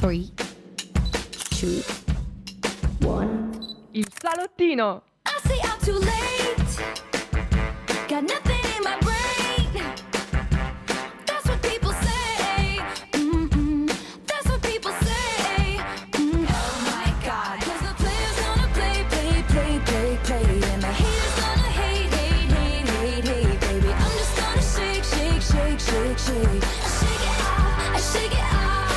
3, 2, 1. Il salottino. I see I'm too late. Got nothing in my brain. That's what people say. Mm-mm. That's what people say. Mm-mm. Oh my God. 'Cause the players gonna play, play, play, play, play. And the haters gonna hate, hate, hate, hate, hate, baby. I'm just gonna shake, shake, shake, shake, shake. I shake it out. I shake it out.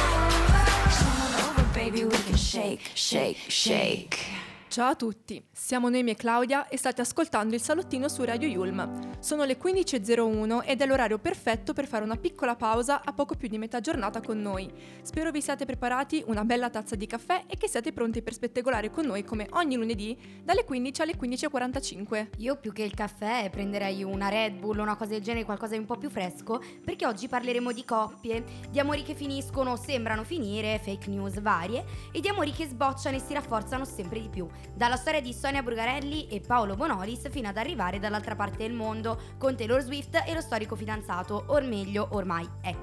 Come on over, baby. We can shake, shake, shake. Ciao a tutti, siamo Noemi e Claudia e state ascoltando il salottino su Radio Yulm. Sono le 15.01 ed è l'orario perfetto per fare una piccola pausa a poco più di metà giornata con noi. Spero vi siate preparati una bella tazza di caffè e che siate pronti per spettegolare con noi come ogni lunedì dalle 15 alle 15.45. Io più che il caffè prenderei una Red Bull o una cosa del genere, qualcosa di un po' più fresco, perché oggi parleremo di coppie, di amori che finiscono o sembrano finire, fake news varie, e di amori che sbocciano e si rafforzano sempre di più. Dalla storia di Sonia Bruganelli e Paolo Bonolis fino ad arrivare dall'altra parte del mondo con Taylor Swift e lo storico fidanzato, o meglio ormai ex.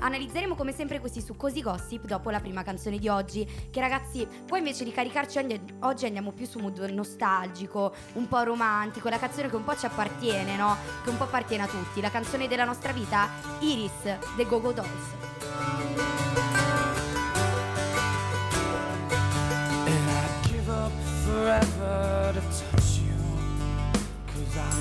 Analizzeremo come sempre questi succosi gossip dopo la prima canzone di oggi, che ragazzi poi invece di caricarci oggi andiamo più su mood nostalgico, un po' romantico, la canzone che un po' ci appartiene, no? Che un po' appartiene a tutti, la canzone della nostra vita, Iris, The Goo Goo Dolls. Forever to touch you, 'cause I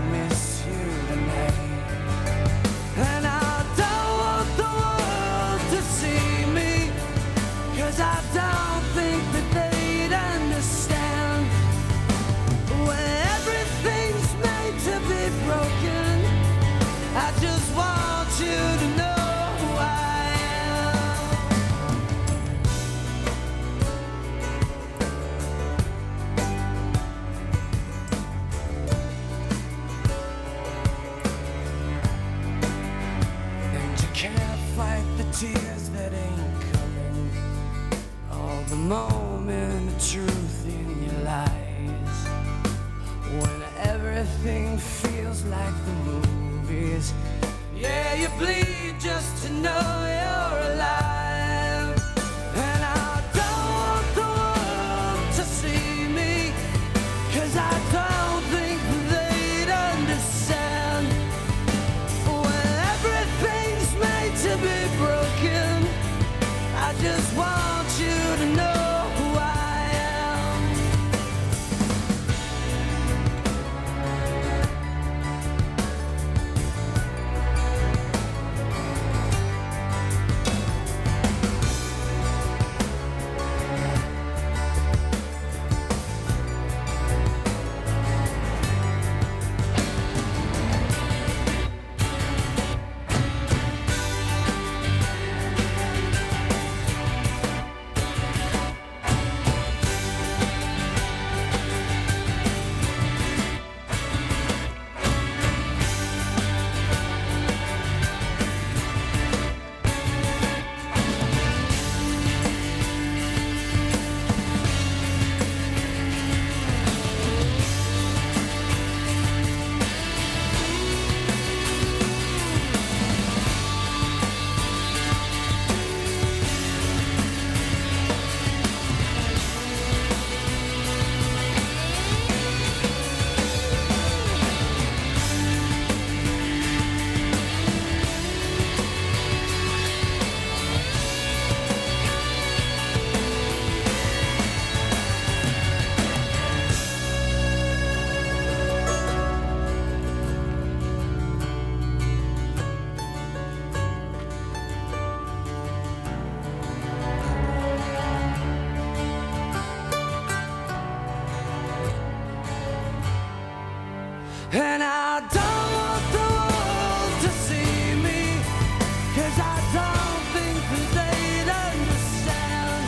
miss you tonight, and I don't want the world to see me, 'cause I don't think that they'd understand when everything's made to be broken. I just want you to know who I am. Tears that ain't coming, all the moment of truth in your lies, when everything feels like the movies. Yeah, you bleed just to know you're alive, and I don't want the world to see me, 'cause I don't think they'd understand when everything's made to be broken. I just want you to know who I am. And I don't want the world to see me, 'cause I don't think that they'd understand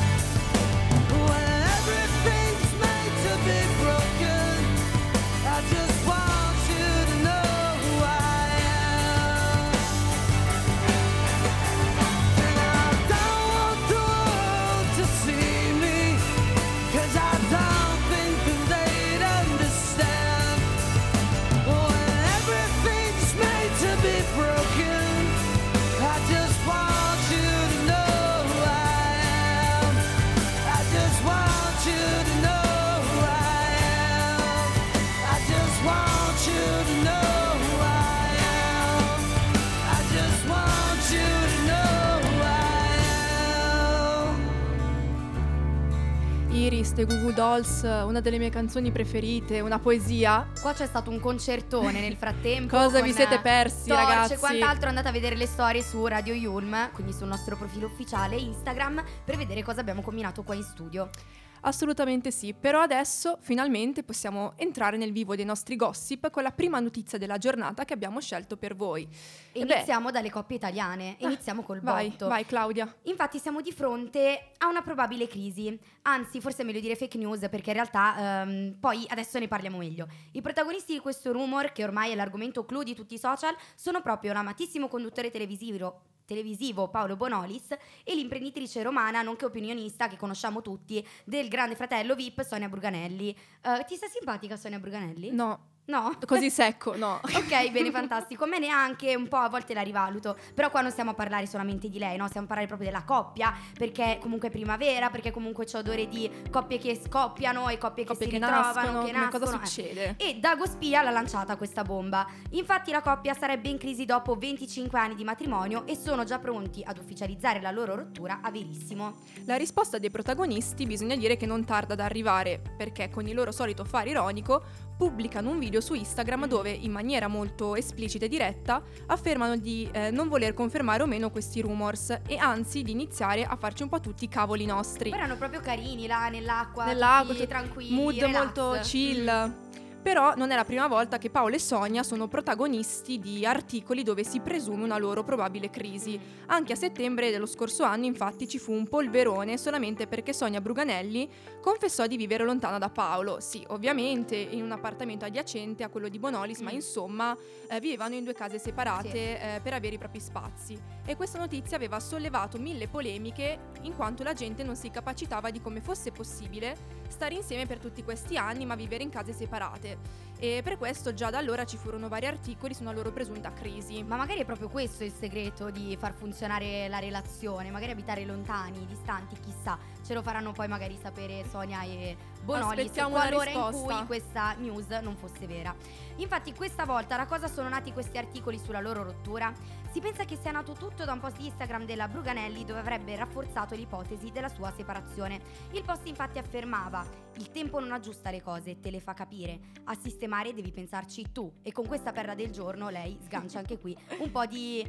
Iris, The Goo Goo Dolls, una delle mie canzoni preferite, una poesia. Qua c'è stato un concertone nel frattempo. Cosa vi siete persi, torce, ragazzi? Quant'altro, andate a vedere le storie su Radio Yulm, quindi sul nostro profilo ufficiale Instagram, per vedere cosa abbiamo combinato qua in studio. Assolutamente sì, però adesso finalmente possiamo entrare nel vivo dei nostri gossip con la prima notizia della giornata che abbiamo scelto per voi. Iniziamo dalle coppie italiane, iniziamo col botto. Vai Claudia. Infatti siamo di fronte a una probabile crisi, anzi forse è meglio dire fake news, perché in realtà poi adesso ne parliamo meglio. I protagonisti di questo rumor, che ormai è l'argomento clou di tutti i social, sono proprio l'amatissimo conduttore televisivo Paolo Bonolis e l'imprenditrice romana, nonché opinionista che conosciamo tutti, del Grande Fratello VIP, Sonia Bruganelli. Ti sta simpatica Sonia Bruganelli? No? Così secco, no. Ok, bene, fantastico. A me neanche, un po' a volte la rivaluto. Però qua non stiamo a parlare solamente di lei, no? Stiamo a parlare proprio della coppia, perché comunque è primavera, perché comunque c'è odore di coppie che scoppiano e coppie che si ritrovano, che nascono. Cosa succede? E Dago Spia l'ha lanciata questa bomba. Infatti la coppia sarebbe in crisi dopo 25 anni di matrimonio e sono già pronti ad ufficializzare la loro rottura a Verissimo. La risposta dei protagonisti bisogna dire che non tarda ad arrivare, perché con il loro solito fare ironico pubblicano un video su Instagram dove, in maniera molto esplicita e diretta, affermano di non voler confermare o meno questi rumors e anzi di iniziare a farci un po' tutti i cavoli nostri. Però erano proprio carini là nell'acqua tutti tranquilli, mood relax, molto chill. Però non è la prima volta che Paolo e Sonia sono protagonisti di articoli dove si presume una loro probabile crisi. Anche a settembre dello scorso anno, infatti, ci fu un polverone solamente perché Sonia Bruganelli confessò di vivere lontana da Paolo. Sì, ovviamente in un appartamento adiacente a quello di Bonolis, ma insomma vivevano in due case separate, per avere i propri spazi. E questa notizia aveva sollevato mille polemiche, in quanto la gente non si capacitava di come fosse possibile stare insieme per tutti questi anni ma vivere in case separate. E per questo già da allora ci furono vari articoli su una loro presunta crisi. Ma magari è proprio questo il segreto di far funzionare la relazione, magari abitare lontani, distanti, chissà. Ce lo faranno poi magari sapere Sonia e Bonolis. Aspettiamo una risposta. In cui questa news non fosse vera. Infatti questa volta da cosa sono nati questi articoli sulla loro rottura? Si pensa che sia nato tutto da un post di Instagram della Bruganelli dove avrebbe rafforzato l'ipotesi della sua separazione. Il post infatti affermava: il tempo non aggiusta le cose, te le fa capire. A sistemare devi pensarci tu. E con questa perla del giorno lei sgancia anche qui un po' di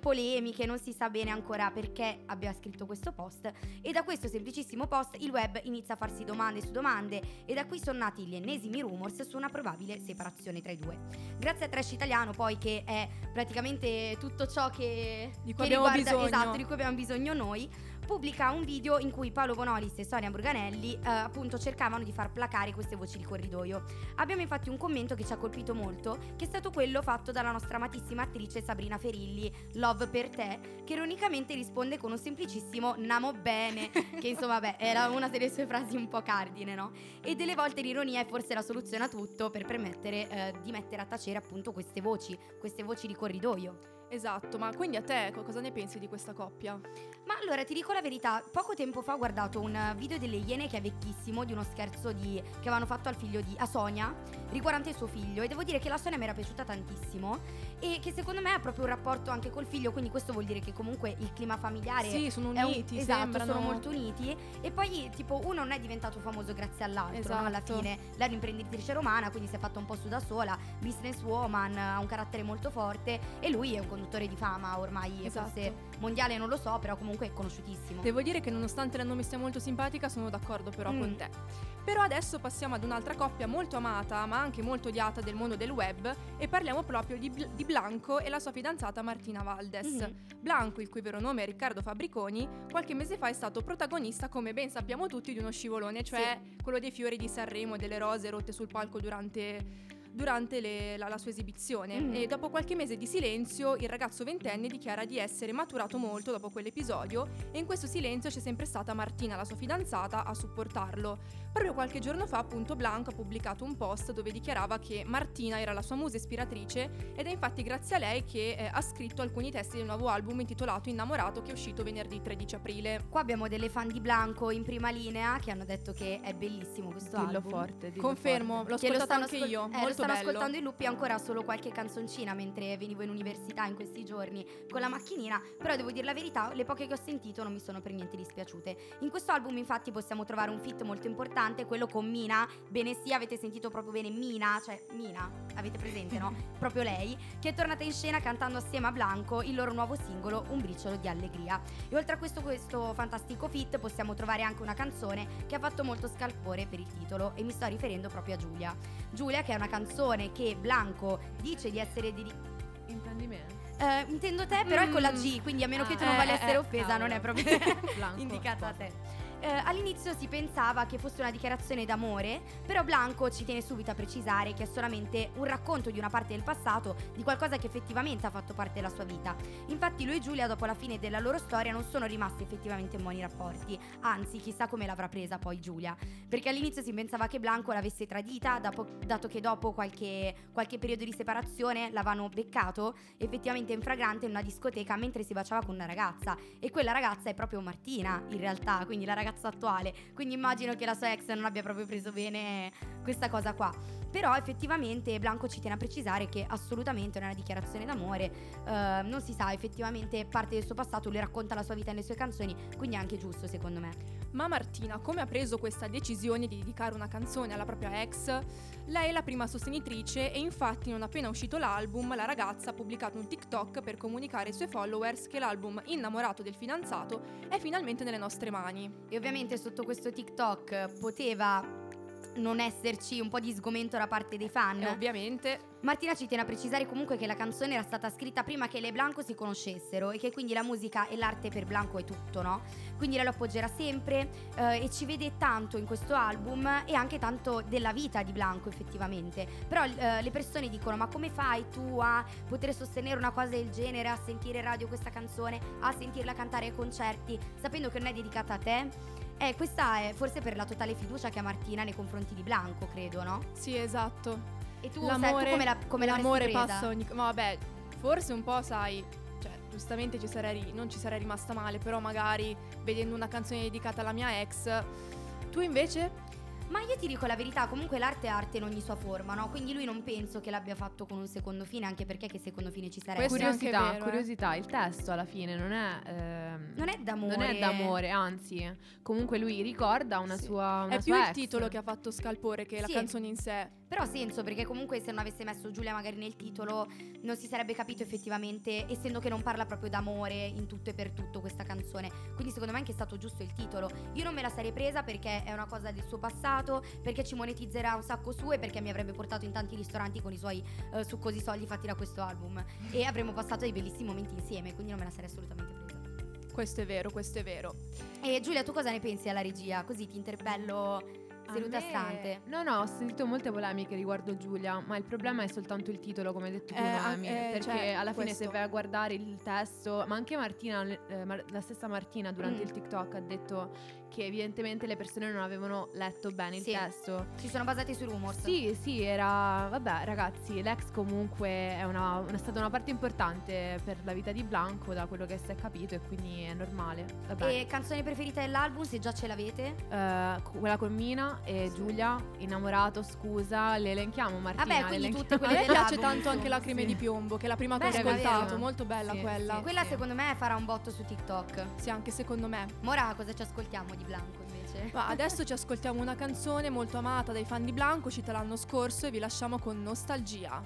polemiche. Non si sa bene ancora perché abbia scritto questo post. E da questo semplicissimo post il web inizia a farsi domande su domande. E da qui sono nati gli ennesimi rumors su una probabile separazione tra i due. Grazie a Trash Italiano, poi, che è praticamente tutto ciò che riguarda, esatto, di cui abbiamo bisogno noi, pubblica un video in cui Paolo Bonolis e Sonia Bruganelli appunto cercavano di far placare queste voci di corridoio. Abbiamo infatti un commento che ci ha colpito molto, che è stato quello fatto dalla nostra amatissima attrice Sabrina Ferilli, Love per te, che ironicamente risponde con un semplicissimo "namo bene", che insomma era una delle sue frasi un po' cardine, no? E delle volte l'ironia è forse la soluzione a tutto, per permettere di mettere a tacere appunto queste voci di corridoio. Esatto, ma quindi a te cosa ne pensi di questa coppia? Ma allora ti dico la verità, poco tempo fa ho guardato un video delle Iene che è vecchissimo, di uno scherzo che avevano fatto al figlio a Sonia, riguardante il suo figlio, e devo dire che la Sonia mi era piaciuta tantissimo e che secondo me ha proprio un rapporto anche col figlio, quindi questo vuol dire che comunque il clima familiare, sì, sono uniti, esatto, sembrano, sono molto uniti. E poi tipo uno non è diventato famoso grazie all'altro, esatto, no? Alla fine lei è un'imprenditrice romana, quindi si è fatta un po' su da sola, businesswoman, ha un carattere molto forte, e lui è un conduttore di fama ormai, esatto, forse mondiale non lo so, però comunque è conosciutissimo. Devo dire che nonostante la non mi sia molto simpatica sono d'accordo però con te. Però adesso passiamo ad un'altra coppia molto amata ma anche molto odiata del mondo del web, e parliamo proprio di Blanco e la sua fidanzata Martina Valdes. Blanco, il cui vero nome è Riccardo Fabriconi, qualche mese fa è stato protagonista, come ben sappiamo tutti, di uno scivolone, cioè quello dei fiori di Sanremo e delle rose rotte sul palco durante la sua esibizione. E dopo qualche mese di silenzio il ragazzo ventenne dichiara di essere maturato molto dopo quell'episodio, e in questo silenzio c'è sempre stata Martina, la sua fidanzata, a supportarlo. Proprio qualche giorno fa appunto Blanco ha pubblicato un post dove dichiarava che Martina era la sua musa ispiratrice, ed è infatti grazie a lei che ha scritto alcuni testi del nuovo album intitolato Innamorato, che è uscito venerdì 13 aprile. Qua abbiamo delle fan di Blanco in prima linea che hanno detto che è bellissimo questo album. Dillo forte, dillo. Confermo, forte. L'ho ascoltato anche io, molto stanno bello. Ascoltando in loop ancora solo qualche canzoncina mentre venivo in università in questi giorni con la macchinina, però devo dire la verità, le poche che ho sentito non mi sono per niente dispiaciute. In questo album infatti possiamo trovare un feat molto importante, quello con Mina. Bene sì, avete sentito proprio bene Mina, cioè Mina, avete presente, no? Proprio lei, che è tornata in scena cantando assieme a Blanco il loro nuovo singolo Un briciolo di allegria. E oltre a questo fantastico feat possiamo trovare anche una canzone che ha fatto molto scalpore per il titolo, e mi sto riferendo proprio a Giulia. Giulia, che è una canzone che Blanco dice di essere intendi me? Intendo te, però è con la G, quindi a meno che tu non voglia essere offesa, non è proprio indicata a te. All'inizio si pensava che fosse una dichiarazione d'amore, però Blanco ci tiene subito a precisare che è solamente un racconto di una parte del passato, di qualcosa che effettivamente ha fatto parte della sua vita. Infatti lui e Giulia, dopo la fine della loro storia, non sono rimasti effettivamente in buoni rapporti, anzi chissà come l'avrà presa poi Giulia, perché all'inizio si pensava che Blanco l'avesse tradita, dato che dopo qualche periodo di separazione l'avevano beccato effettivamente in fragrante in una discoteca mentre si baciava con una ragazza, e quella ragazza è proprio Martina in realtà, quindi la ragazza attuale, quindi immagino che la sua ex non abbia proprio preso bene questa cosa qua. Però effettivamente Blanco ci tiene a precisare che assolutamente non è una dichiarazione d'amore, non si sa, effettivamente parte del suo passato, lui racconta la sua vita nelle sue canzoni, quindi è anche giusto secondo me. Ma Martina come ha preso questa decisione di dedicare una canzone alla propria ex? Lei è la prima sostenitrice e infatti non appena uscito l'album la ragazza ha pubblicato un TikTok per comunicare ai suoi followers che l'album Innamorato del fidanzato è finalmente nelle nostre mani. E ovviamente sotto questo TikTok poteva non esserci un po' di sgomento da parte dei fan. Ovviamente. Martina ci tiene a precisare comunque che la canzone era stata scritta prima che lei e Blanco si conoscessero, e che quindi la musica e l'arte per Blanco è tutto, no? Quindi lei lo appoggerà sempre, e ci vede tanto in questo album e anche tanto della vita di Blanco effettivamente. Però le persone dicono: ma come fai tu a poter sostenere una cosa del genere, a sentire in radio questa canzone, a sentirla cantare ai concerti, sapendo che non è dedicata a te? Questa è forse per la totale fiducia che ha Martina nei confronti di Blanco, credo, no? Sì, esatto. E tu, tu come l'amore passa ogni... Ma vabbè, forse un po', sai, cioè giustamente non ci sarei rimasta male, però magari vedendo una canzone dedicata alla mia ex. Tu invece? Ma io ti dico la verità, comunque l'arte è arte in ogni sua forma, no? Quindi lui non penso che l'abbia fatto con un secondo fine, anche perché che secondo fine ci sarebbe. Curiosità, vero, curiosità, il testo alla fine non è d'amore, anzi comunque lui ricorda una sua ex. È più il titolo che ha fatto scalpore che la canzone in sé. Però ha senso, perché comunque se non avesse messo Giulia magari nel titolo non si sarebbe capito effettivamente, essendo che non parla proprio d'amore in tutto e per tutto questa canzone. Quindi secondo me anche è stato giusto il titolo. Io non me la sarei presa perché è una cosa del suo passato, perché ci monetizzerà un sacco su e perché mi avrebbe portato in tanti ristoranti con i suoi succosi soldi fatti da questo album, e avremmo passato dei bellissimi momenti insieme, quindi non me la sarei assolutamente presa. Questo è vero, questo è vero. E Giulia, tu cosa ne pensi alla regia? Così ti interpello... Seduta stante. No, ho sentito molte polemiche riguardo Giulia, ma il problema è soltanto il titolo, come hai detto tu, Noemi, perché cioè, alla fine se vai a guardare il testo, ma anche Martina, la stessa Martina durante il TikTok ha detto che evidentemente le persone non avevano letto bene il testo. Si sono basati sui rumors. Sì, era... Vabbè, ragazzi, l'ex comunque è stata una parte importante per la vita di Blanco, da quello che si è capito, e quindi è normale. Vabbè. E canzone preferita dell'album, se già ce l'avete? Quella con Mina e Giulia, Innamorato, Scusa, le elenchiamo, Martina. Vabbè, quindi tutte quelle. A me piace tanto anche Lacrime di piombo, che è la prima che ho ascoltato, molto bella quella. Quella secondo me farà un botto su TikTok. Sì, anche secondo me. Ora cosa ci ascoltiamo di Blanco invece? Ma adesso ci ascoltiamo una canzone molto amata dai fan di Blanco, uscita l'anno scorso, e vi lasciamo con Nostalgia.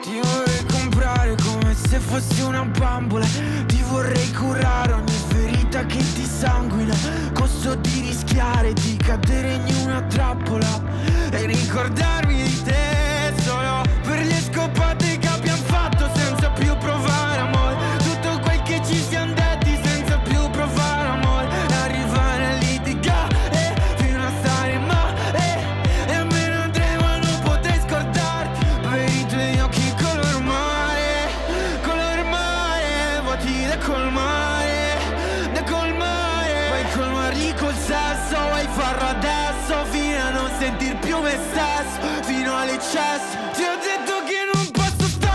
Ti vorrei comprare come se fossi una bambola, ti vorrei curare ogni ferita che ti sanguina, costo di rischiare di cadere in una trappola e ricordarmi di te solo per le scopate che abbiamo fatto senza più provare amore, tutto quel che ci siamo detti senza più provare amore, arrivare a litigare fino a stare male. Da colmare, vuoi colmarli col sesso, vuoi farlo adesso, fino a non sentir più me stesso, fino all'eccesso. Ti ho detto che non posso stare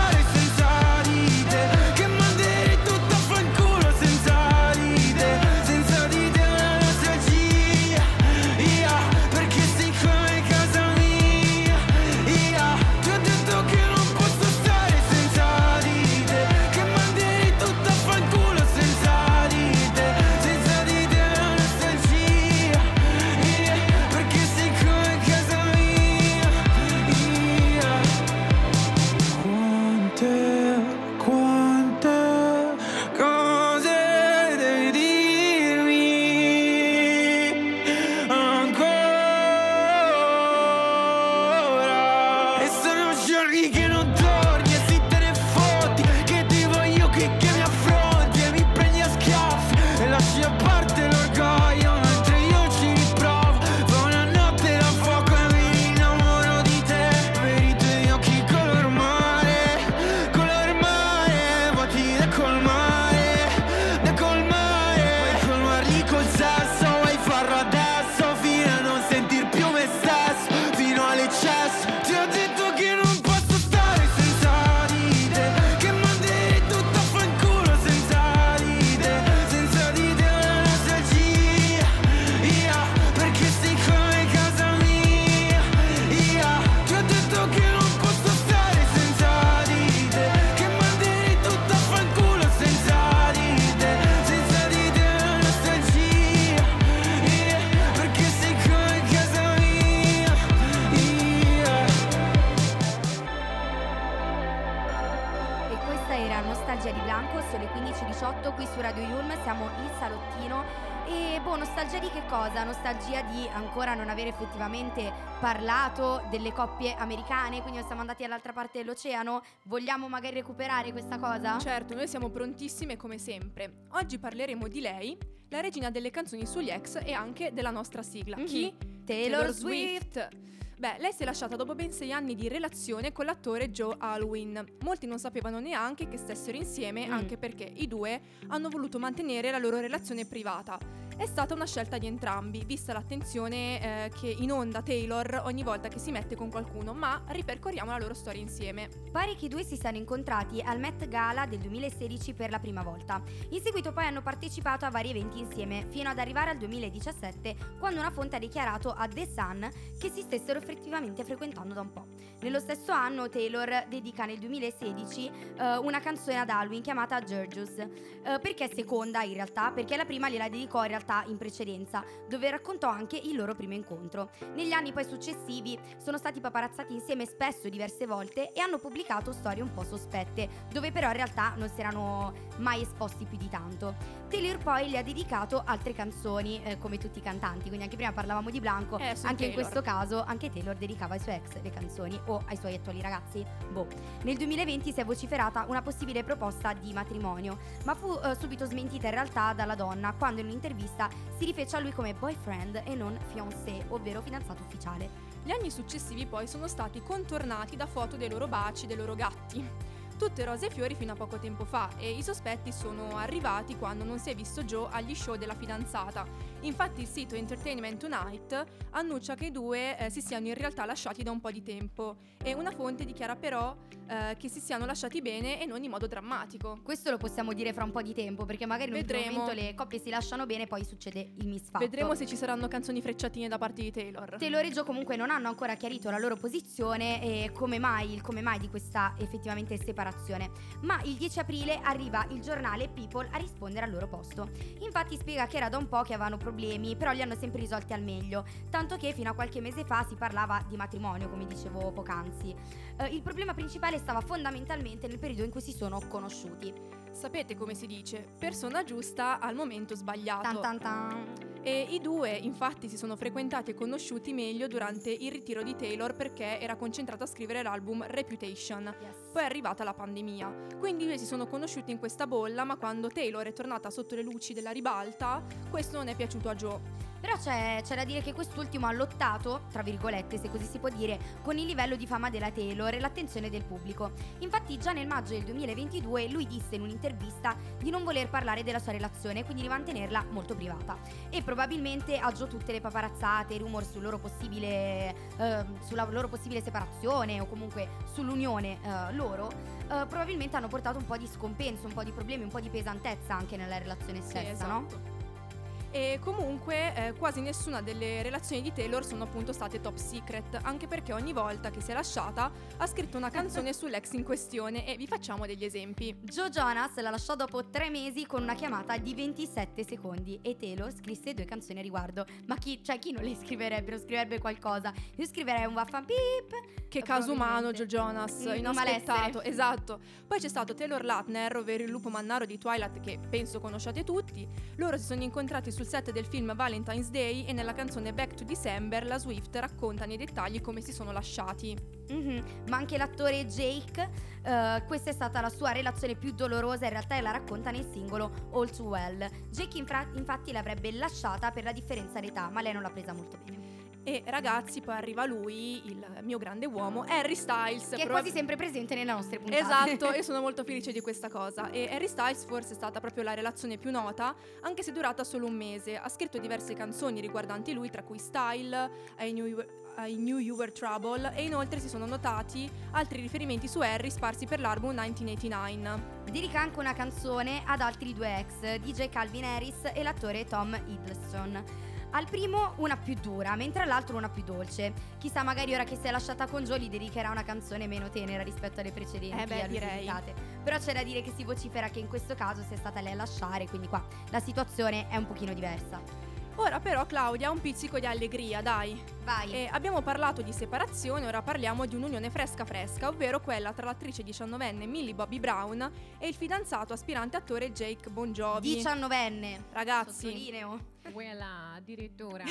Radio Yulm, siamo in salottino e nostalgia di che cosa? Nostalgia di ancora non avere effettivamente parlato delle coppie americane, quindi siamo andati all'altra parte dell'oceano. Vogliamo magari recuperare questa cosa? Certo, noi siamo prontissime come sempre. Oggi parleremo di lei, la regina delle canzoni sugli ex e anche della nostra sigla. Mm-hmm. Chi? Taylor Swift. Beh, lei si è lasciata dopo ben 6 anni di relazione con l'attore Joe Alwyn. Molti non sapevano neanche che stessero insieme, anche perché i due hanno voluto mantenere la loro relazione privata. È stata una scelta di entrambi, vista l'attenzione che inonda Taylor ogni volta che si mette con qualcuno, ma ripercorriamo la loro storia insieme. Pare che i due si siano incontrati al Met Gala del 2016 per la prima volta. In seguito poi hanno partecipato a vari eventi insieme, fino ad arrivare al 2017, quando una fonte ha dichiarato a The Sun che si stessero effettivamente frequentando da un po'. Nello stesso anno Taylor dedica nel 2016 una canzone ad Alwyn chiamata Georgius, perché seconda in realtà, perché la prima gliela dedicò in realtà in precedenza, dove raccontò anche il loro primo incontro. Negli anni poi successivi sono stati paparazzati insieme spesso, diverse volte, e hanno pubblicato storie un po' sospette, dove però in realtà non si erano mai esposti più di tanto. Taylor poi le ha dedicato altre canzoni, come tutti i cantanti, quindi anche prima parlavamo di Blanco, anche Taylor. In questo caso anche Taylor dedicava ai suoi ex le canzoni, o ai suoi attuali ragazzi, Nel 2020 si è vociferata una possibile proposta di matrimonio, ma fu subito smentita in realtà dalla donna, quando in un'intervista si rifece a lui come boyfriend e non fiancé, ovvero fidanzato ufficiale. Gli anni successivi poi sono stati contornati da foto dei loro baci, dei loro gatti. Tutte rose e fiori fino a poco tempo fa, e i sospetti sono arrivati quando non si è visto Joe agli show della fidanzata. Infatti il sito Entertainment Tonight annuncia che i due si siano in realtà lasciati da un po' di tempo, e una fonte dichiara però che si siano lasciati bene e non in modo drammatico. Questo lo possiamo dire fra un po' di tempo, perché magari in un primo momento le coppie si lasciano bene e poi succede il misfatto. Vedremo se ci saranno canzoni frecciatine da parte di Taylor. Taylor e Joe comunque non hanno ancora chiarito la loro posizione e come mai di questa effettivamente separazione. Ma il 10 aprile arriva il giornale People a rispondere al loro posto. Infatti spiega che era da un po' che avevano problemi, però li hanno sempre risolti al meglio, tanto che fino a qualche mese fa si parlava di matrimonio, come dicevo poc'anzi. Il problema principale stava fondamentalmente nel periodo in cui si sono conosciuti. Sapete come si dice? Persona giusta al momento sbagliato. Tan tan tan. E i due infatti si sono frequentati e conosciuti meglio durante il ritiro di Taylor, perché era concentrata a scrivere l'album Reputation. Yes. Poi è arrivata la pandemia, quindi i due si sono conosciuti in questa bolla, ma quando Taylor è tornata sotto le luci della ribalta questo non è piaciuto a Joe. Però c'è da dire che quest'ultimo ha lottato, tra virgolette se così si può dire, con il livello di fama della Taylor e l'attenzione del pubblico. Infatti già nel maggio del 2022 lui disse in un'intervista di non voler parlare della sua relazione, quindi di mantenerla molto privata, e probabilmente a Joe tutte le paparazzate, i rumor sul loro possibile, sulla loro possibile separazione o comunque sull'unione loro, probabilmente hanno portato un po' di scompenso, un po' di problemi, un po' di pesantezza anche nella relazione stessa, sì, esatto. No? E comunque quasi nessuna delle relazioni di Taylor sono appunto state top secret, anche perché ogni volta che si è lasciata ha scritto una canzone sull'ex in questione, e vi facciamo degli esempi. Joe Jonas la lasciò dopo 3 mesi con una chiamata di 27 secondi e Taylor scrisse 2 canzoni a riguardo. Ma chi non le scriverebbe? Non scriverebbe qualcosa? Io scriverei un vaffan pip. Che caso umano Joe Jonas, inaspettato, esatto. Poi c'è stato Taylor Lautner, ovvero il lupo mannaro di Twilight, che penso conosciate tutti. Loro si sono incontrati sul set del film Valentine's Day, e nella canzone Back to December la Swift racconta nei dettagli come si sono lasciati. Mm-hmm. Ma anche l'attore Jake, questa è stata la sua relazione più dolorosa in realtà, e la racconta nel singolo All Too Well. Jake infatti l'avrebbe lasciata per la differenza d'età, ma lei non l'ha presa molto bene. E ragazzi, poi arriva lui, il mio grande uomo Harry Styles, che è quasi sempre presente nelle nostre puntate. Esatto, io sono molto felice di questa cosa. E Harry Styles forse è stata proprio la relazione più nota, anche se durata solo 1 mese. Ha scritto diverse canzoni riguardanti lui, tra cui Style, I Knew You Were Trouble, e inoltre si sono notati altri riferimenti su Harry sparsi per l'album 1989. Dedica anche una canzone ad altri 2 ex, DJ Calvin Harris e l'attore Tom Hiddleston. Al primo una più dura, mentre all'altro una più dolce. Chissà, magari ora che si è lasciata con Joe gli dedicherà una canzone meno tenera rispetto alle precedenti. Direi. Però c'è da dire che si vocifera che in questo caso sia stata lei a lasciare, quindi qua la situazione è un pochino diversa. Ora però, Claudia, un pizzico di allegria, dai. Vai. Abbiamo parlato di separazione, ora parliamo di un'unione fresca fresca, ovvero quella tra l'attrice 19enne Millie Bobby Brown e il fidanzato aspirante attore Jake Bon Jovi. 19enne, ragazzi, sottolineo. Voilà, addirittura.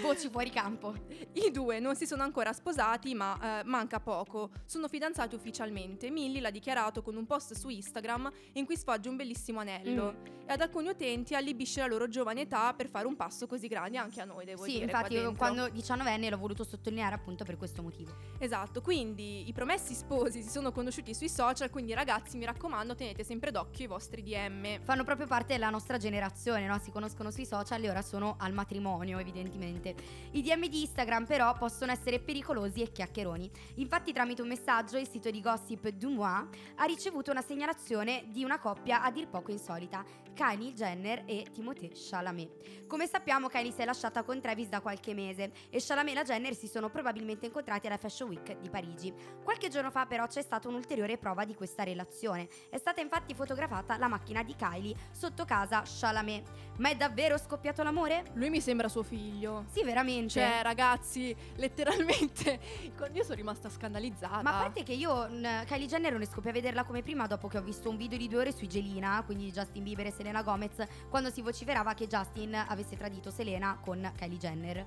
Voci fuori campo. I due non si sono ancora sposati, ma manca poco. Sono fidanzati ufficialmente. Millie l'ha dichiarato con un post su Instagram in cui sfoggia un bellissimo anello e ad alcuni utenti allibisce la loro giovane età per fare un passo così grande. Anche a noi, devo dire. Sì, infatti io quando 19enne l'ho voluto sottolineare appunto per questo motivo. Esatto, quindi i promessi sposi si sono conosciuti sui social, quindi ragazzi, mi raccomando, tenete sempre d'occhio i vostri DM. Fanno proprio parte della nostra generazione, no? Si conoscono sui social e ora sono al matrimonio, evidentemente. I DM di Instagram però possono essere pericolosi e chiacchieroni. Infatti tramite un messaggio il sito di gossip Dumois ha ricevuto una segnalazione di una coppia a dir poco insolita, Kylie Jenner e Timothée Chalamet. Come sappiamo, Kylie si è lasciata con Travis da qualche mese e Chalamet e la Jenner si sono probabilmente incontrati alla Fashion Week di Parigi. Qualche giorno fa però c'è stata un'ulteriore prova di questa relazione. È stata infatti fotografata la macchina di Kylie sotto casa Chalamet. Ma è davvero scoppiato l'amore? Lui mi sembra suo figlio. Sì, veramente. Cioè, ragazzi, letteralmente io sono rimasta scandalizzata. Ma a parte che io Kylie Jenner non riesco più a vederla come prima, dopo che ho visto un video di 2 ore su Gelina, quindi Justin Bieber e Selena Gomez, quando si vociferava che Justin avesse tradito Selena con Kylie Jenner,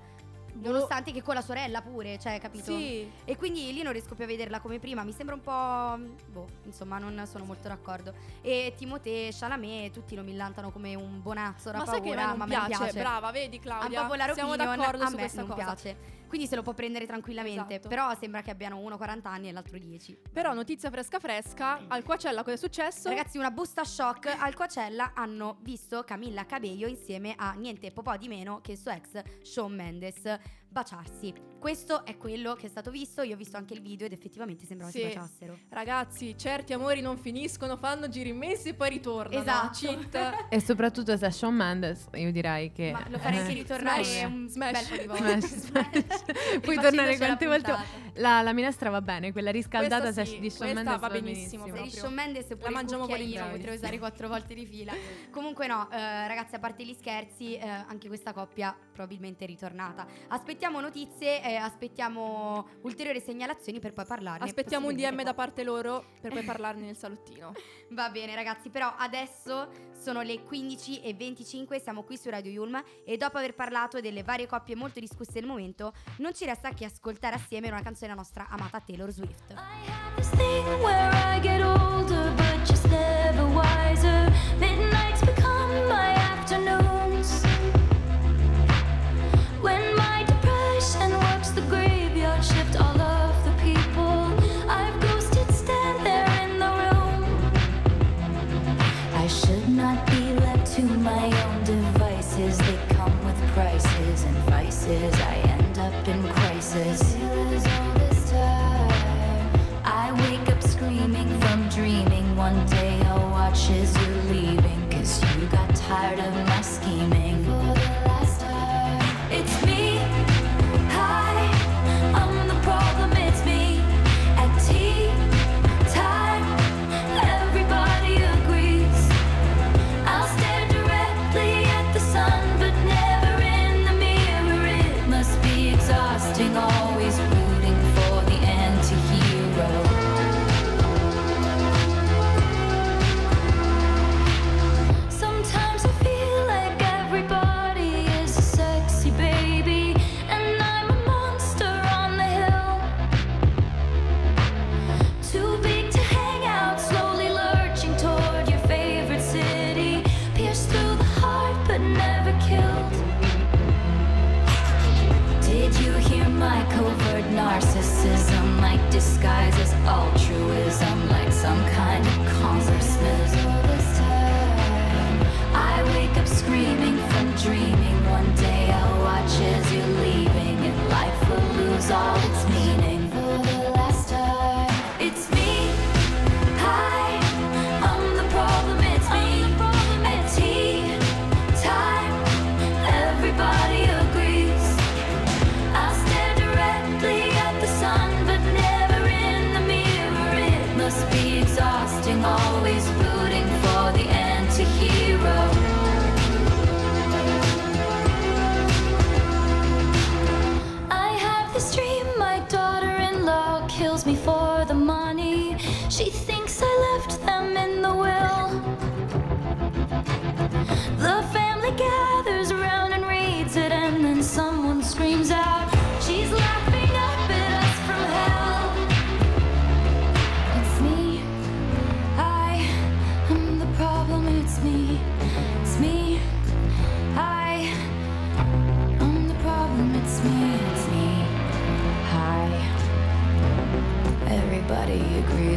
nonostante che con la sorella pure, cioè, capito? Sì. E quindi lì non riesco più a vederla come prima, mi sembra un po'... boh, insomma, non sono molto d'accordo. E Timothée Chalamet tutti lo millantano come un bonazzo, da paura, che ma piace, mi piace. Brava, vedi Claudia, siamo d'accordo su questa cosa. A me non piace, quindi se lo può prendere tranquillamente. Esatto. Però sembra che abbiano uno 40 anni e l'altro 10. Però notizia fresca fresca, al Coachella cosa è successo? Ragazzi, una busta shock. Al Coachella hanno visto Camilla Cabello insieme a niente po' di meno che il suo ex Shawn Mendes baciarsi. Questo è quello che è stato visto. Io ho visto anche il video ed effettivamente sembrava sì. Si baciassero. Ragazzi, certi amori non finiscono, fanno giri immensi e poi ritornano. Esatto. E soprattutto se Shawn Mendes, io direi che ma lo farei anche ritornare smash. Un bel po' di volte. Smash. Puoi tornare quante volte. La minestra va bene, quella riscaldata sì, di Shawn Mendes va benissimo. Se di Shawn Mendes la mangiamo volentieri, potrei usare 4 volte di fila. Comunque no, ragazzi, a parte gli scherzi, anche questa coppia probabilmente è ritornata. Aspettiamo notizie, aspettiamo ulteriori segnalazioni per poi parlarne. Aspettiamo un DM da parte loro per poi parlarne nel salottino. Va bene ragazzi, però adesso sono le 15:25, siamo qui su Radio Yulm e dopo aver parlato delle varie coppie molto discusse del momento, non ci resta che ascoltare assieme una canzone della nostra amata Taylor Swift. I have this thing where I get older, but just never wiser. Midnights become my afternoons. When my depression works the graveyard shift, all of the people I've ghosted stand there in the room. I should not be left to my own devices. They come with prices and vices. I end up in crisis. I wake up screaming from dreaming. One day I'll watch as you're leaving, 'cause you got tired of my scheming. It's me, hi, I'm the problem, it's me. At tea time, everybody agrees. I'll stare directly at the sun, but never in the mirror. It must be exhausting, always rooting for the anti-hero. Sometimes I feel like everybody is a sexy baby, and I'm a monster on the hill. Too big to hang out, slowly lurching toward your favorite city. Pierced through the heart, but never killed. Did you hear my call?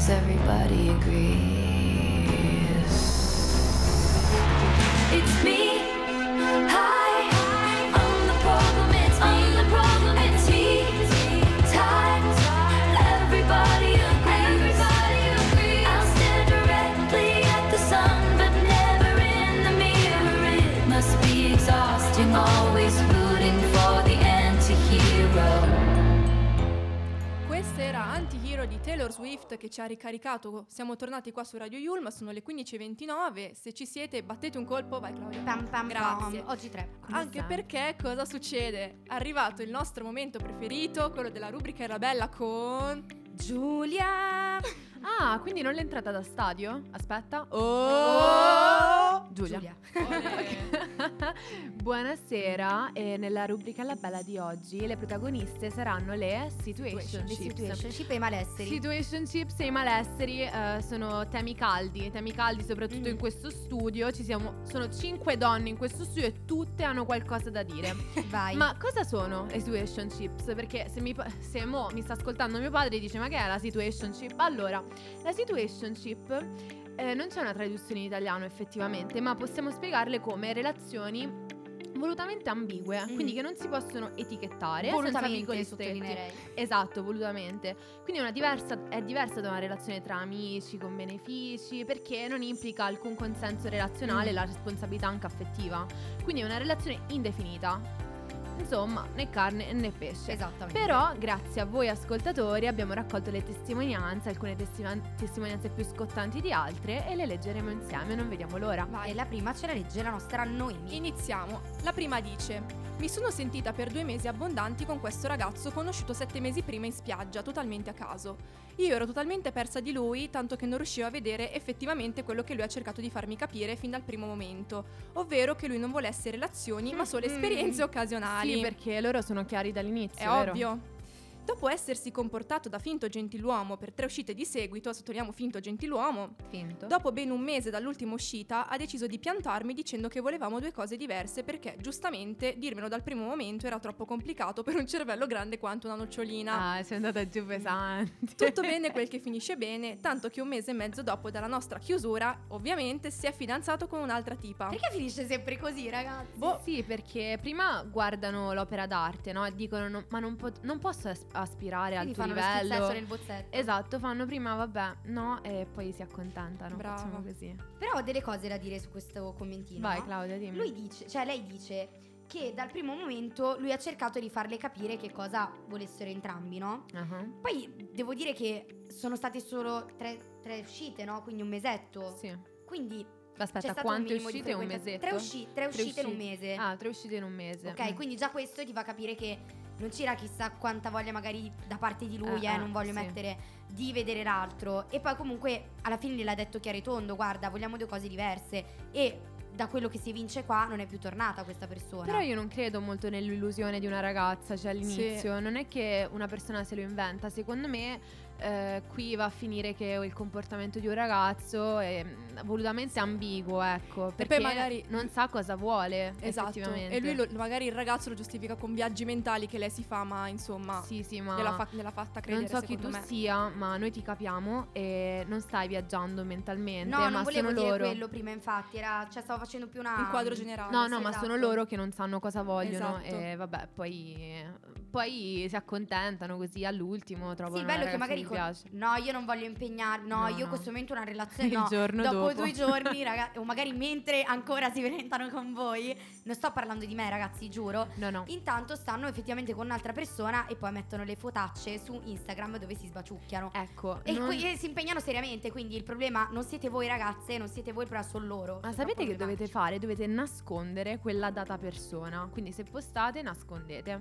'cause everybody agrees. It's me. Di Taylor Swift che ci ha ricaricato. Siamo tornati qua su Radio Yulm, sono le 15.29, se ci siete battete un colpo, vai Claudia. Pam, pam, grazie. Pam. Oggi tre. Anche esatto. Perché cosa succede? È arrivato il nostro momento preferito, quello della rubrica Era Bella con Giulia. Ah, quindi non l'entrata da stadio? Aspetta. Oh! Giulia. Buonasera, e nella rubrica La Bella di oggi le protagoniste saranno le situationships. Le situationship e i malesseri. Situationships e i malesseri sono temi caldi soprattutto in questo studio. Sono 5 donne in questo studio e tutte hanno qualcosa da dire. Vai. Ma cosa sono le situationships? Perché se mi sta ascoltando mio padre e dice ma che è la situationship? Allora, la situationship non c'è una traduzione in italiano effettivamente, ma possiamo spiegarle come relazioni volutamente ambigue, quindi che non si possono etichettare, volutamente, sottolineerei. Esatto, volutamente. Quindi è diversa da una relazione tra amici con benefici, perché non implica alcun consenso relazionale e la responsabilità anche affettiva. Quindi è una relazione indefinita. Insomma, né carne né pesce. Esattamente. Però grazie a voi ascoltatori abbiamo raccolto le testimonianze, alcune testimonianze più scottanti di altre, e le leggeremo insieme, non vediamo l'ora. Vai. E la prima ce la legge la nostra Noemi. Iniziamo. La prima dice: mi sono sentita per 2 mesi abbondanti con questo ragazzo conosciuto 7 mesi prima in spiaggia, totalmente a caso. Io ero totalmente persa di lui, tanto che non riuscivo a vedere effettivamente quello che lui ha cercato di farmi capire fin dal primo momento, ovvero che lui non volesse relazioni ma solo esperienze occasionali. Sì, perché loro sono chiari dall'inizio, è vero? Ovvio. Dopo essersi comportato da finto gentiluomo per 3 uscite di seguito, sottolineiamo finto gentiluomo, finto. Dopo ben 1 mese dall'ultima uscita ha deciso di piantarmi dicendo che volevamo 2 cose diverse perché giustamente dirmelo dal primo momento era troppo complicato per un cervello grande quanto una nocciolina. Ah, sei andata giù pesante. Tutto bene quel che finisce bene, tanto che 1 mese e mezzo dopo dalla nostra chiusura ovviamente si è fidanzato con un'altra tipa. Perché finisce sempre così, ragazzi? Boh. Sì, perché prima guardano l'opera d'arte, no? E dicono non posso aspirare quindi al tuo livello. Fanno nel bozzetto. Esatto, fanno prima vabbè, no, e poi si accontentano. Bravo. Facciamo così. Però ho delle cose da dire su questo commentino. Vai, no? Claudia, dimmi. Lei dice che dal primo momento lui ha cercato di farle capire che cosa volessero entrambi, no? Uh-huh. Poi devo dire che sono state solo 3 uscite, no? Quindi 1 mesetto. Sì. Quindi aspetta, quante uscite in un mesetto? 3 uscite in un mese. Ah, 3 uscite in un mese. Ok, quindi già questo ti fa capire che non c'era chissà quanta voglia magari da parte di lui, non voglio mettere, di vedere l'altro. E poi comunque alla fine gliel'ha detto chiaro e tondo: guarda, vogliamo 2 cose diverse. E da quello che si vince qua non è più tornata questa persona. Però io non credo molto nell'illusione di una ragazza, cioè all'inizio. Sì. Non è che una persona se lo inventa. Secondo me qui va a finire che il comportamento di un ragazzo è volutamente ambiguo, ecco, perché poi magari non sa cosa vuole. Esatto. Effettivamente. E lui magari il ragazzo lo giustifica con viaggi mentali che lei si fa, ma insomma sì, ma gliel'ha fatta credere. Non so chi tu sia, ma noi ti capiamo e non stai viaggiando mentalmente. No, ma non volevo dire quello prima, infatti stavo facendo più un quadro generale. No, ma esatto. Sono loro che non sanno cosa vogliono. Esatto. E vabbè, poi si accontentano così all'ultimo, trovano. Sì, bello che magari no, io non voglio impegnarmi. No. Questo momento una relazione. Il no, giorno dopo 2 giorni, ragazzi, o magari mentre ancora si presentano con voi. Non sto parlando di me, ragazzi, giuro. No. Intanto stanno effettivamente con un'altra persona e poi mettono le fotacce su Instagram dove si sbaciucchiano. Ecco. E si impegnano seriamente. Quindi il problema non siete voi, ragazze, non siete voi, però sono loro. Ma sapete che dovete fare? Dovete nascondere quella data persona. Quindi se postate, nascondete.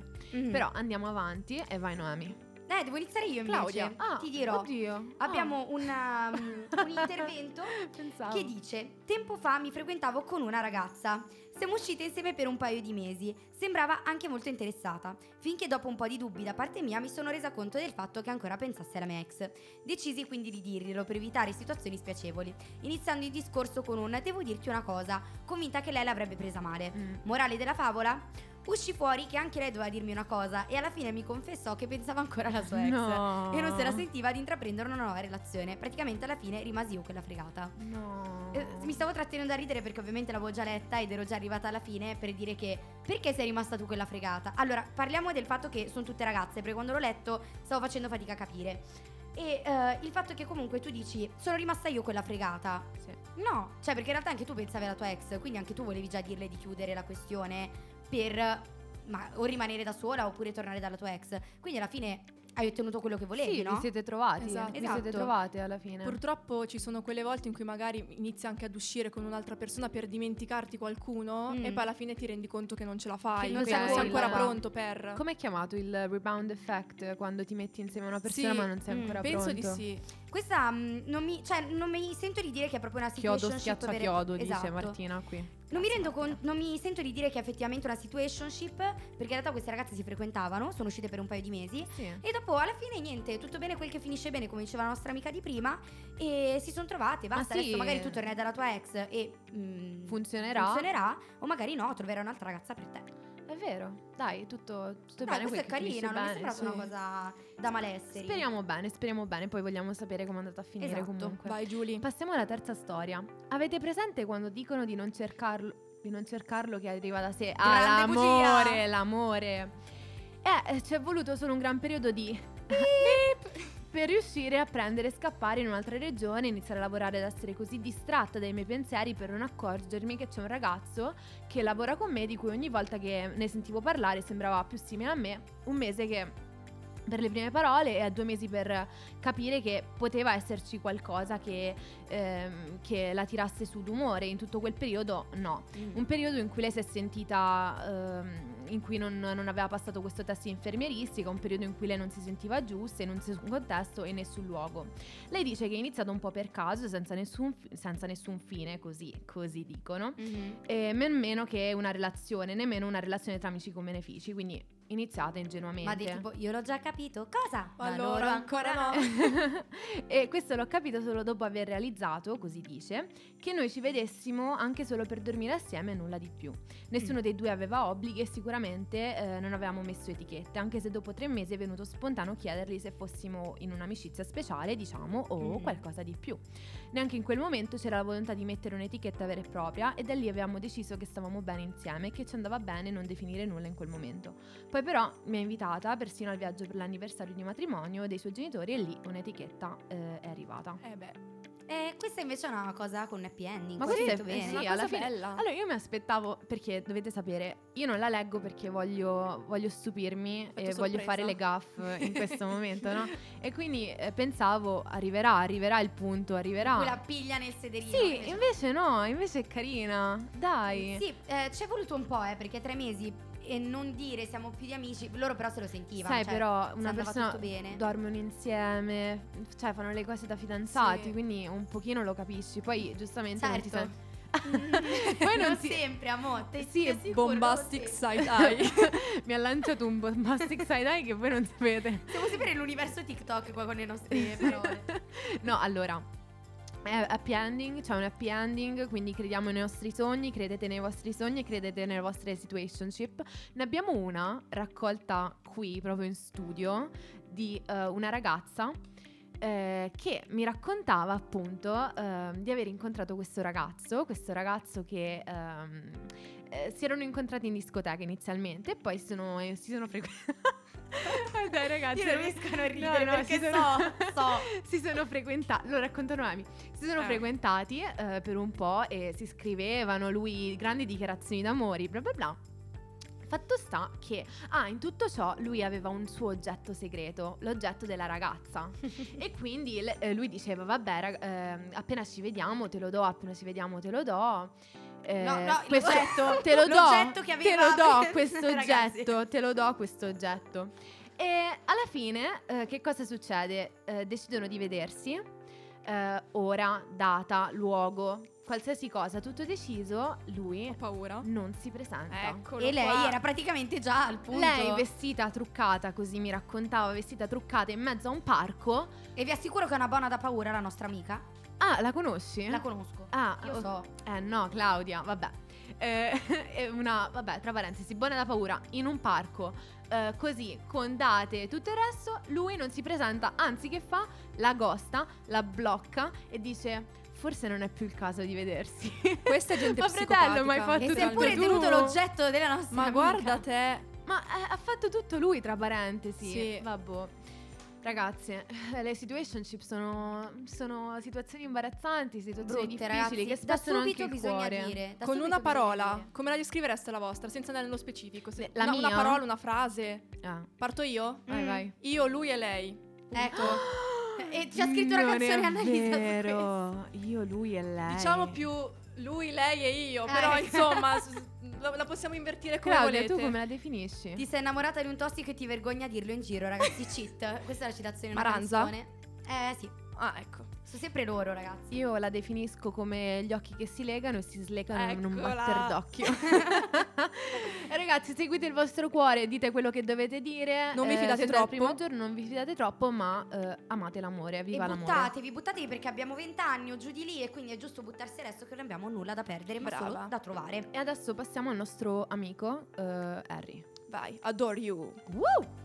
Però andiamo avanti e vai Noemi. Devo iniziare io invece, Claudia. Ti dirò. Oddio. Abbiamo un intervento che dice: tempo fa mi frequentavo con una ragazza. Siamo uscite insieme per un paio di mesi. Sembrava anche molto interessata, finché dopo un po' di dubbi da parte mia mi sono resa conto del fatto che ancora pensasse alla mia ex. Decisi quindi di dirglielo per evitare situazioni spiacevoli, iniziando il discorso con un "devo dirti una cosa", convinta che lei l'avrebbe presa male. Morale della favola? uscì fuori che anche lei doveva dirmi una cosa e alla fine mi confessò che pensava ancora alla sua ex, no, e non se la sentiva di intraprendere una nuova relazione. Praticamente alla fine rimasi io quella fregata. No. Mi stavo trattenendo da ridere perché ovviamente l'avevo già letta ed ero già arrivata alla fine per dire che perché sei rimasta tu quella fregata? Allora, parliamo del fatto che sono tutte ragazze, perché quando l'ho letto stavo facendo fatica a capire. E il fatto che comunque tu dici sono rimasta io quella fregata, sì. No, cioè perché in realtà anche tu pensavi alla tua ex, quindi anche tu volevi già dirle di chiudere la questione per o rimanere da sola oppure tornare dalla tua ex. Quindi alla fine hai ottenuto quello che volevi, sì, no? Sì, vi siete trovati, esatto. Vi siete trovate alla fine. Purtroppo ci sono quelle volte in cui magari inizi anche ad uscire con un'altra persona per dimenticarti qualcuno, e poi alla fine ti rendi conto che non ce la fai, che non sei ancora pronto per... Com'è chiamato il rebound effect, quando ti metti insieme a una persona, sì, ma non sei ancora pronto? Penso di sì. Questa non mi sento di dire che è proprio una situationship. Chiodo schiaccia chiodo, esatto, dice Martina qui. Non mi sento di dire che è effettivamente una situationship, perché in realtà queste ragazze si frequentavano, sono uscite per un paio di mesi, sì. E dopo alla fine niente, tutto bene quel che finisce bene, come diceva la nostra amica di prima, e si sono trovate, basta, sì. Adesso magari tu tornerai dalla tua ex e funzionerà, o magari no, troverai un'altra ragazza per te. È vero, dai, tutto dai, bene. Questa è carina, non mi sembra una cosa da malessere. Speriamo bene, poi vogliamo sapere come è andata a finire, esatto. Comunque. Vai, Giulia. Passiamo alla terza storia. Avete presente quando dicono di non cercarlo che arriva da sé? Ah, l'amore. Ci è voluto solo un gran periodo di per riuscire a prendere e scappare in un'altra regione, iniziare a lavorare ed essere così distratta dai miei pensieri per non accorgermi che c'è un ragazzo che lavora con me, di cui ogni volta che ne sentivo parlare sembrava più simile a me. Un mese che per le prime parole e a 2 mesi per capire che poteva esserci qualcosa che la tirasse su d'umore. In tutto quel periodo no. Un periodo in cui lei si è sentita... in cui non aveva passato questo test infermieristico, un periodo in cui lei non si sentiva giusta in nessun contesto e nessun luogo. Lei dice che è iniziato un po' per caso, senza nessun fine, così dicono, e nemmeno che una relazione, tra amici con benefici, quindi iniziata ingenuamente. Ma di tipo, io l'ho già capito, cosa? Allora ancora no. E questo l'ho capito solo dopo aver realizzato, così dice, che noi ci vedessimo anche solo per dormire assieme e nulla di più. Nessuno dei due aveva obblighi e sicuramente non avevamo messo etichette, anche se dopo 3 mesi è venuto spontaneo chiedergli se fossimo in un'amicizia speciale, diciamo, o qualcosa di più. Neanche in quel momento c'era la volontà di mettere un'etichetta vera e propria, e da lì avevamo deciso che stavamo bene insieme e che ci andava bene non definire nulla in quel momento. Poi però mi ha invitata persino al viaggio per l'anniversario di matrimonio dei suoi genitori, e lì un'etichetta è arrivata. Questa invece è una cosa con happy ending. Ma questa è bene, sì, alla fine, bella. Allora io mi aspettavo, perché dovete sapere, io non la leggo perché voglio stupirmi e voglio fare le gaffe in questo momento, no? E quindi pensavo arriverà il punto, arriverà quella piglia nel sederino. Sì, invece no, invece è carina, dai. Sì, ci è voluto un po', perché 3 mesi e non dire siamo più di amici. Loro però se lo sentivano. Sai, cioè, però una persona bene. Dormono insieme, cioè fanno le cose da fidanzati, sì. Quindi un pochino lo capisci. Poi giustamente certo. Non ti poi non ti... sempre amore. Sì, bombastic side eye. Mi ha lanciato un bombastic side eye che voi non sapete. Siamo sempre nell'universo TikTok qua con le nostre parole. No, allora è happy ending, cioè un happy ending, quindi crediamo nei nostri sogni, credete nei vostri sogni e credete nelle vostre situationship. Ne abbiamo una raccolta qui proprio in studio di una ragazza che mi raccontava appunto di aver incontrato questo ragazzo che si erano incontrati in discoteca inizialmente e poi si sono frequentati. Dai ragazzi, non riescono a ridere, no, perché so. Si sono frequentati, lo raccontano Ami. Si sono frequentati per un po' e si scrivevano, lui grandi dichiarazioni d'amore, bla bla bla. Fatto sta che in tutto ciò lui aveva un suo oggetto segreto, l'oggetto della ragazza. E quindi lui diceva vabbè appena ci vediamo te lo do, no, questo oggetto te lo do, questo oggetto. E alla fine che cosa succede? Decidono di vedersi, ora, data, luogo, qualsiasi cosa, tutto deciso. Lui ho paura, non si presenta. Eccolo e lei qua. Era praticamente già al punto. Lei vestita truccata, così mi raccontava, vestita truccata in mezzo a un parco. E vi assicuro che è una buona da paura la nostra amica. La conosci? La conosco. Io so. No, Claudia, vabbè. una, vabbè, tra parentesi, buona da paura, in un parco, così, con date e tutto il resto, lui non si presenta, anzi che fa? La ghosta, la blocca e dice... Forse non è più il caso di vedersi. Questa è gente ma psicopatica. Ma fratello, ma hai fatto tutto tu. E sei pure tenuto l'oggetto della nostra ma amica. Guarda te. Ma ha fatto tutto lui, tra parentesi. Sì. Vabbè. Ragazze, le situationship sono situazioni imbarazzanti, situazioni brutte, difficili, ragazzi, che spezzano anche il cuore. Dire, con una parola, dire. Come la descrivereste la vostra, senza andare nello specifico? Se, la no, mia? Una parola, una frase. Ah. Parto io? Vai, vai. Io, lui e lei. Ecco. E ci ha scritto non una canzone Annalisa vero. Io, lui e lei. Diciamo più lui, lei e io, però insomma... La possiamo invertire come Claudia, volete. Tu come la definisci? Ti sei innamorata di un tossico e ti vergogna a dirlo in giro, ragazzi. Cheat. Questa è la citazione di una canzone. Sì. Ah, ecco. Sono sempre loro, ragazzi. Io la definisco come gli occhi che si legano e si slegano in un batter d'occhio. Ragazzi, seguite il vostro cuore, dite quello che dovete dire. Non vi fidate troppo. Al primo giorno non vi fidate troppo, ma amate l'amore, viva l'amore. Buttatevi perché abbiamo 20 anni o giù di lì e quindi è giusto buttarsi adesso che non abbiamo nulla da perdere, ma solo da trovare. E adesso passiamo al nostro amico Harry. Vai, adore you. Woo!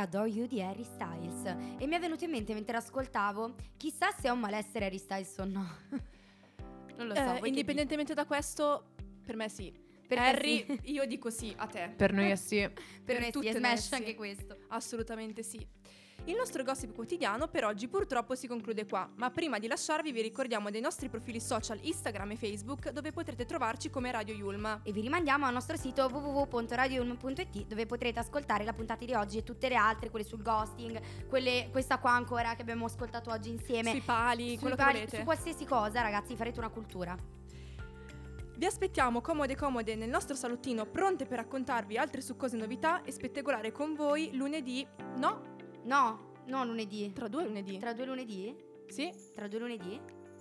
Adore You di Harry Styles. E mi è venuto in mente mentre ascoltavo, chissà se ho un malessere Harry Styles o no. Non lo so. Indipendentemente da questo, per me sì. Perché Harry, sì. Io dico sì a te. Per noi è sì. Per noi tutte sì, smash anche questo. Assolutamente sì. Il nostro gossip quotidiano per oggi purtroppo si conclude qua, ma prima di lasciarvi vi ricordiamo dei nostri profili social Instagram e Facebook, dove potrete trovarci come Radio Yulm. E vi rimandiamo al nostro sito www.radioyulm.it, dove potrete ascoltare la puntata di oggi e tutte le altre, quelle sul ghosting, quelle, questa qua ancora che abbiamo ascoltato oggi insieme. Sui pali, sui quello pali, che volete. Su qualsiasi cosa, ragazzi, farete una cultura. Vi aspettiamo comode comode nel nostro salottino, pronte per raccontarvi altre succose novità e spettegolare con voi lunedì, no? No, no lunedì. Tra due lunedì. Tra due lunedì? Sì. Tra due lunedì?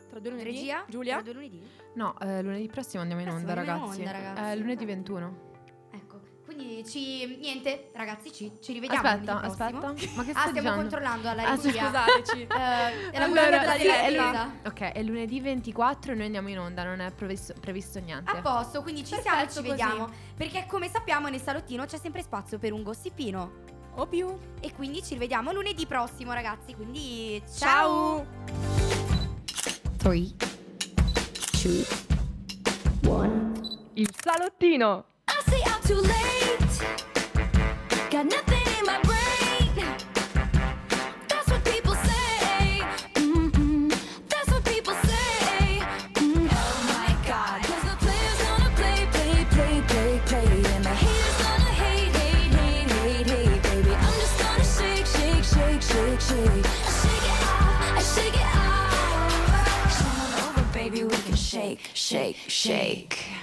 Tra due lunedì? Regia? Giulia? Tra due lunedì? No, lunedì prossimo andiamo in onda, ragazzi. Lunedì 21. Ecco, quindi niente, ragazzi, ci rivediamo. Aspetta. Ma che stiamo dicendo? Controllando alla regia. Scusateci. È la allora, sì, è ok, è lunedì 24 e noi andiamo in onda, non è previsto niente. A posto, quindi ci siamo e ci vediamo. Perché come sappiamo nel salottino c'è sempre spazio per un gossipino. O più. E quindi ci rivediamo lunedì prossimo, ragazzi. Quindi ciao. 3, 2, 1. Il salottino. I say I'm too late. Got nothing in my brain. That's what people say. Mm-mm. That's what people say. Mm-mm. Oh my God. 'Cause the players gonna play. And the haters gonna hate. I shake it out. Come on over, baby, we can shake.